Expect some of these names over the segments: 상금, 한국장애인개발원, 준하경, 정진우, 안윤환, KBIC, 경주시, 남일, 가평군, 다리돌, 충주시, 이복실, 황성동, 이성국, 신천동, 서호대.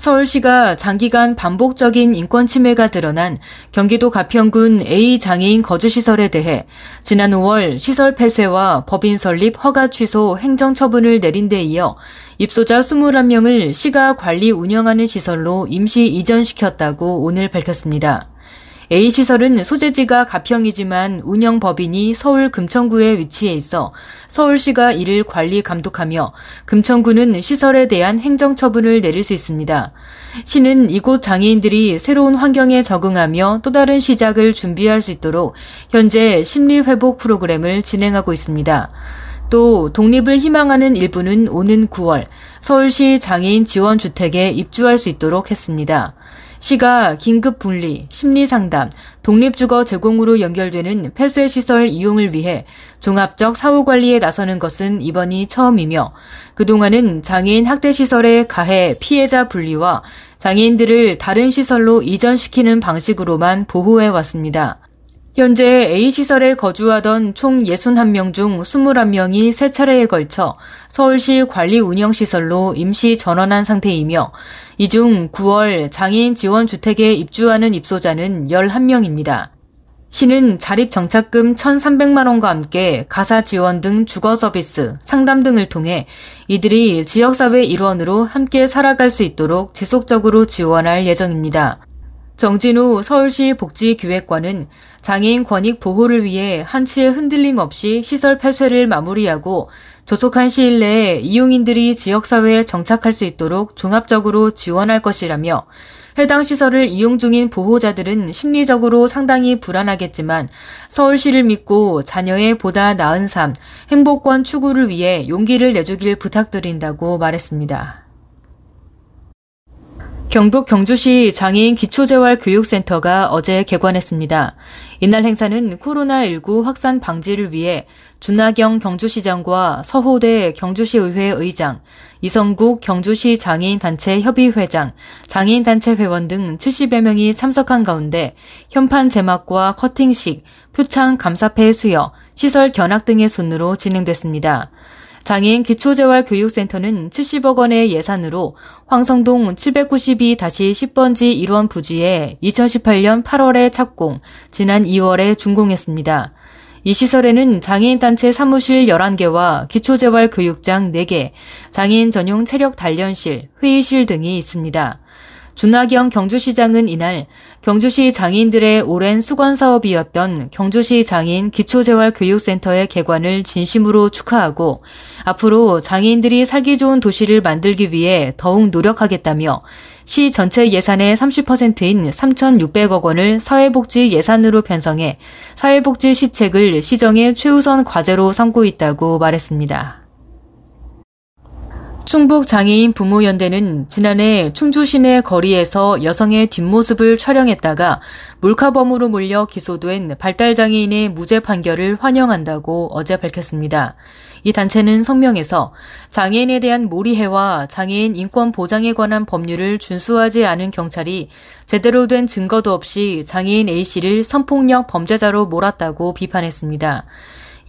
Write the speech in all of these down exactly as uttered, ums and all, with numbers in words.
서울시가 장기간 반복적인 인권침해가 드러난 경기도 가평군 에이 장애인 거주시설에 대해 지난 오월 시설 폐쇄와 법인 설립 허가 취소 행정처분을 내린 데 이어 입소자 이십일 명을 시가 관리 운영하는 시설로 임시 이전시켰다고 오늘 밝혔습니다. A시설은 소재지가 가평이지만 운영 법인이 서울 금천구에 위치해 있어 서울시가 이를 관리 감독하며 금천구는 시설에 대한 행정처분을 내릴 수 있습니다. 시는 이곳 장애인들이 새로운 환경에 적응하며 또 다른 시작을 준비할 수 있도록 현재 심리회복 프로그램을 진행하고 있습니다. 또 독립을 희망하는 일부는 오는 구월 서울시 장애인 지원주택에 입주할 수 있도록 했습니다. 시가 긴급 분리, 심리상담, 독립주거 제공으로 연결되는 폐쇄시설 이용을 위해 종합적 사후관리에 나서는 것은 이번이 처음이며 그동안은 장애인 학대시설의 가해 피해자 분리와 장애인들을 다른 시설로 이전시키는 방식으로만 보호해왔습니다. 현재 A시설에 거주하던 총 육십일 명 중 이십일 명이 세 차례에 걸쳐 서울시 관리 운영시설로 임시 전원한 상태이며 이 중 구월 장애인 지원주택에 입주하는 입소자는 십일 명입니다. 시는 자립정착금 천삼백만 원과 함께 가사 지원 등 주거 서비스, 상담 등을 통해 이들이 지역사회 일원으로 함께 살아갈 수 있도록 지속적으로 지원할 예정입니다. 정진우 서울시 복지기획관은 장애인 권익 보호를 위해 한치의 흔들림 없이 시설 폐쇄를 마무리하고 조속한 시일 내에 이용인들이 지역사회에 정착할 수 있도록 종합적으로 지원할 것이라며 해당 시설을 이용 중인 보호자들은 심리적으로 상당히 불안하겠지만 서울시를 믿고 자녀의 보다 나은 삶, 행복권 추구를 위해 용기를 내주길 부탁드린다고 말했습니다. 경북 경주시 장애인 기초재활교육센터가 어제 개관했습니다. 이날 행사는 코로나십구 확산 방지를 위해 준하경 경주시장과 서호대 경주시의회 의장, 이성국 경주시 장애인단체 협의회장, 장애인단체 회원 등 칠십여 명이 참석한 가운데 현판 제막과 커팅식, 표창 감사패 수여, 시설 견학 등의 순으로 진행됐습니다. 장애인 기초재활교육센터는 칠십억 원의 예산으로 황성동 칠백구십이 다시 십 번지 일원 부지에 이천십팔년 팔월에 착공, 지난 이월에 준공했습니다. 이 시설에는 장애인단체 사무실 열한 개와 기초재활교육장 네 개, 장애인 전용 체력단련실, 회의실 등이 있습니다. 준하경 경주시장은 이날 경주시 장애인들의 오랜 수관사업이었던 경주시 장애인 기초재활교육센터의 개관을 진심으로 축하하고 앞으로 장애인들이 살기 좋은 도시를 만들기 위해 더욱 노력하겠다며 시 전체 예산의 삼십 퍼센트인 삼천육백억 원을 사회복지 예산으로 편성해 사회복지 시책을 시정의 최우선 과제로 삼고 있다고 말했습니다. 충북장애인부모연대는 지난해 충주시내 거리에서 여성의 뒷모습을 촬영했다가 몰카범으로 몰려 기소된 발달장애인의 무죄 판결을 환영한다고 어제 밝혔습니다. 이 단체는 성명에서 장애인에 대한 몰이해와 장애인 인권 보장에 관한 법률을 준수하지 않은 경찰이 제대로 된 증거도 없이 장애인 A씨를 성폭력 범죄자로 몰았다고 비판했습니다.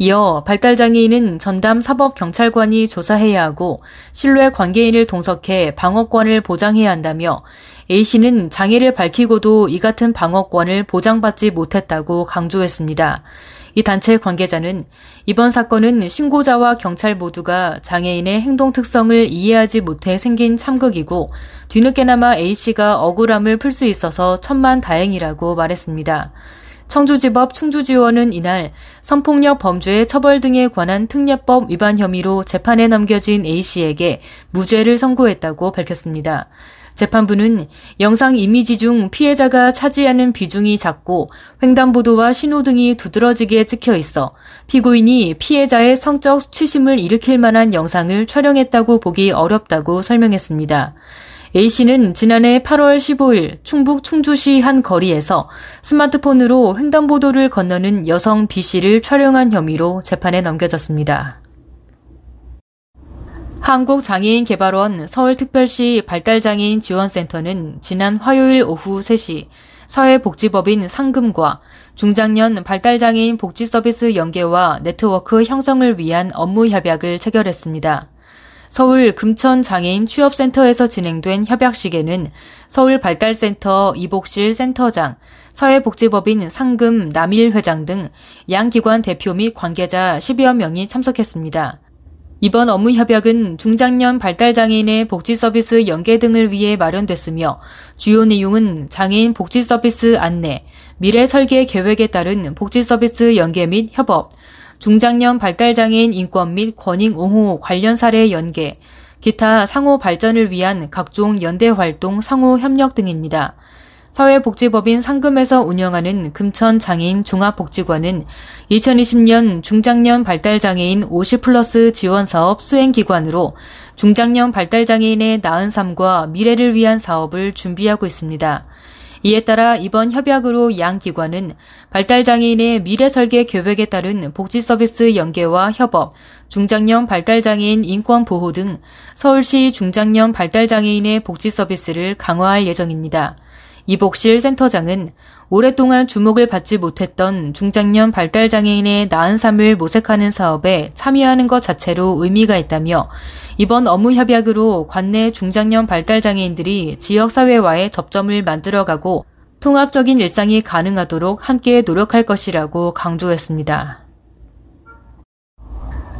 이어 발달장애인은 전담 사법경찰관이 조사해야 하고 신뢰 관계인을 동석해 방어권을 보장해야 한다며 A씨는 장애를 밝히고도 이 같은 방어권을 보장받지 못했다고 강조했습니다. 이 단체 관계자는 이번 사건은 신고자와 경찰 모두가 장애인의 행동 특성을 이해하지 못해 생긴 참극이고 뒤늦게나마 A씨가 억울함을 풀 수 있어서 천만다행이라고 말했습니다. 청주지법 충주지원은 이날 성폭력 범죄 처벌 등에 관한 특례법 위반 혐의로 재판에 넘겨진 A씨에게 무죄를 선고했다고 밝혔습니다. 재판부는 영상 이미지 중 피해자가 차지하는 비중이 작고 횡단보도와 신호등이 두드러지게 찍혀 있어 피고인이 피해자의 성적 수치심을 일으킬 만한 영상을 촬영했다고 보기 어렵다고 설명했습니다. A씨는 지난해 팔월 십오일 충북 충주시 한 거리에서 스마트폰으로 횡단보도를 건너는 여성 B씨를 촬영한 혐의로 재판에 넘겨졌습니다. 한국장애인개발원 서울특별시 발달장애인지원센터는 지난 화요일 오후 세 시 사회복지법인 상금과 중장년 발달장애인 복지서비스 연계와 네트워크 형성을 위한 업무 협약을 체결했습니다. 서울 금천장애인 취업센터에서 진행된 협약식에는 서울발달센터 이복실 센터장, 사회복지법인 상금 남일 회장 등 양 기관 대표 및 관계자 십여 명이 참석했습니다. 이번 업무 협약은 중장년 발달장애인의 복지서비스 연계 등을 위해 마련됐으며 주요 내용은 장애인 복지서비스 안내, 미래 설계 계획에 따른 복지서비스 연계 및 협업, 중장년 발달장애인 인권 및 권익 옹호 관련 사례 연계, 기타 상호 발전을 위한 각종 연대활동 상호 협력 등입니다. 사회복지법인 상금에서 운영하는 금천장애인종합복지관은 이천이십 년 중장년 발달장애인 오십 플러스 지원사업 수행기관으로 중장년 발달장애인의 나은 삶과 미래를 위한 사업을 준비하고 있습니다. 이에 따라 이번 협약으로 양 기관은 발달장애인의 미래설계 계획에 따른 복지서비스 연계와 협업, 중장년 발달장애인 인권보호 등 서울시 중장년 발달장애인의 복지서비스를 강화할 예정입니다. 이복실 센터장은 오랫동안 주목을 받지 못했던 중장년 발달장애인의 나은 삶을 모색하는 사업에 참여하는 것 자체로 의미가 있다며 이번 업무 협약으로 관내 중장년 발달장애인들이 지역사회와의 접점을 만들어가고 통합적인 일상이 가능하도록 함께 노력할 것이라고 강조했습니다.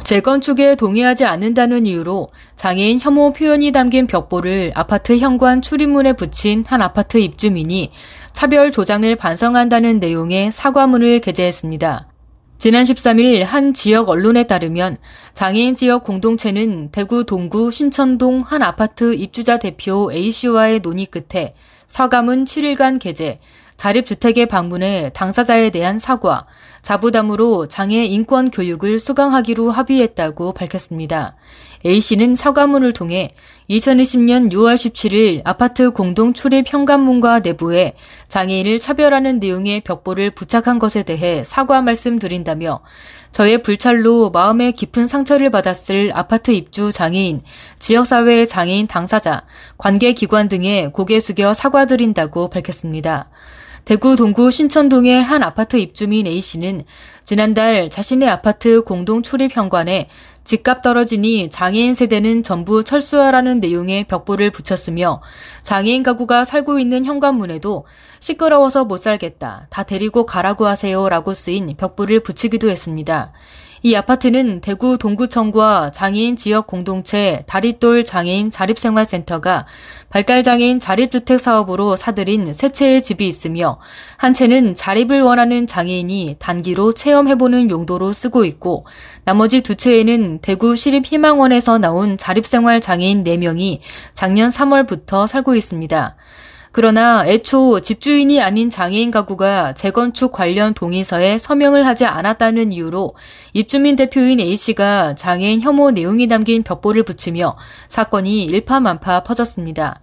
재건축에 동의하지 않는다는 이유로 장애인 혐오 표현이 담긴 벽보를 아파트 현관 출입문에 붙인 한 아파트 입주민이 차별 조장을 반성한다는 내용의 사과문을 게재했습니다. 지난 십삼일 한 지역 언론에 따르면 장애인 지역 공동체는 대구 동구 신천동 한 아파트 입주자 대표 A씨와의 논의 끝에 사과문 칠 일간 게재, 자립주택의 방문에 당사자에 대한 사과, 자부담으로 장애 인권 교육을 수강하기로 합의했다고 밝혔습니다. A씨는 사과문을 통해 이천이십 년 유월 십칠일 아파트 공동 출입 현관문과 내부에 장애인을 차별하는 내용의 벽보를 부착한 것에 대해 사과 말씀드린다며 저의 불찰로 마음에 깊은 상처를 받았을 아파트 입주 장애인, 지역사회 장애인 당사자, 관계기관 등에 고개 숙여 사과드린다고 밝혔습니다. 대구 동구 신천동의 한 아파트 입주민 A씨는 지난달 자신의 아파트 공동 출입 현관에 집값 떨어지니 장애인 세대는 전부 철수하라는 내용의 벽보를 붙였으며 장애인 가구가 살고 있는 현관문에도 시끄러워서 못 살겠다, 다 데리고 가라고 하세요 라고 쓰인 벽보를 붙이기도 했습니다. 이 아파트는 대구 동구청과 장애인 지역 공동체 다리돌 장애인 자립생활센터가 발달장애인 자립주택 사업으로 사들인 세 채의 집이 있으며 한 채는 자립을 원하는 장애인이 단기로 체험해보는 용도로 쓰고 있고 나머지 두 채에는 대구 시립희망원에서 나온 자립생활 장애인 네 명이 작년 삼월부터 살고 있습니다. 그러나 애초 집주인이 아닌 장애인 가구가 재건축 관련 동의서에 서명을 하지 않았다는 이유로 입주민 대표인 A씨가 장애인 혐오 내용이 담긴 벽보를 붙이며 사건이 일파만파 퍼졌습니다.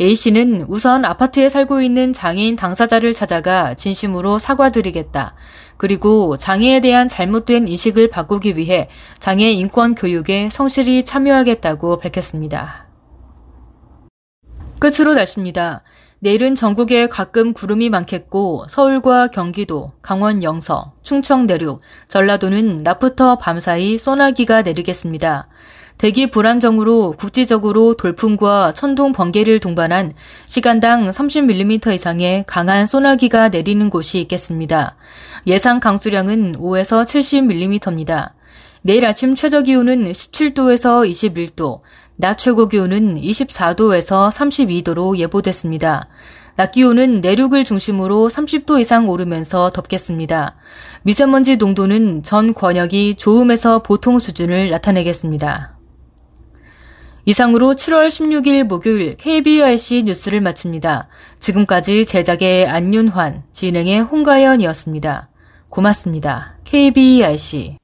A씨는 우선 아파트에 살고 있는 장애인 당사자를 찾아가 진심으로 사과드리겠다. 그리고 장애에 대한 잘못된 인식을 바꾸기 위해 장애 인권 교육에 성실히 참여하겠다고 밝혔습니다. 끝으로 날씨입니다. 내일은 전국에 가끔 구름이 많겠고 서울과 경기도, 강원 영서, 충청 내륙, 전라도는 낮부터 밤사이 소나기가 내리겠습니다. 대기 불안정으로 국지적으로 돌풍과 천둥 번개를 동반한 시간당 삼십 밀리미터 이상의 강한 소나기가 내리는 곳이 있겠습니다. 예상 강수량은 오에서 칠십 밀리미터입니다. 내일 아침 최저기온은 십칠 도에서 이십일 도, 낮 최고기온은 이십사 도에서 삼십이 도로 예보됐습니다. 낮 기온은 내륙을 중심으로 삼십 도 이상 오르면서 덥겠습니다. 미세먼지 농도는 전 권역이 좋음에서 보통 수준을 나타내겠습니다. 이상으로 칠월 십육일 목요일 케이비아이씨 뉴스를 마칩니다. 지금까지 제작의 안윤환, 진행의 홍가연이었습니다. 고맙습니다. 케이비아이씨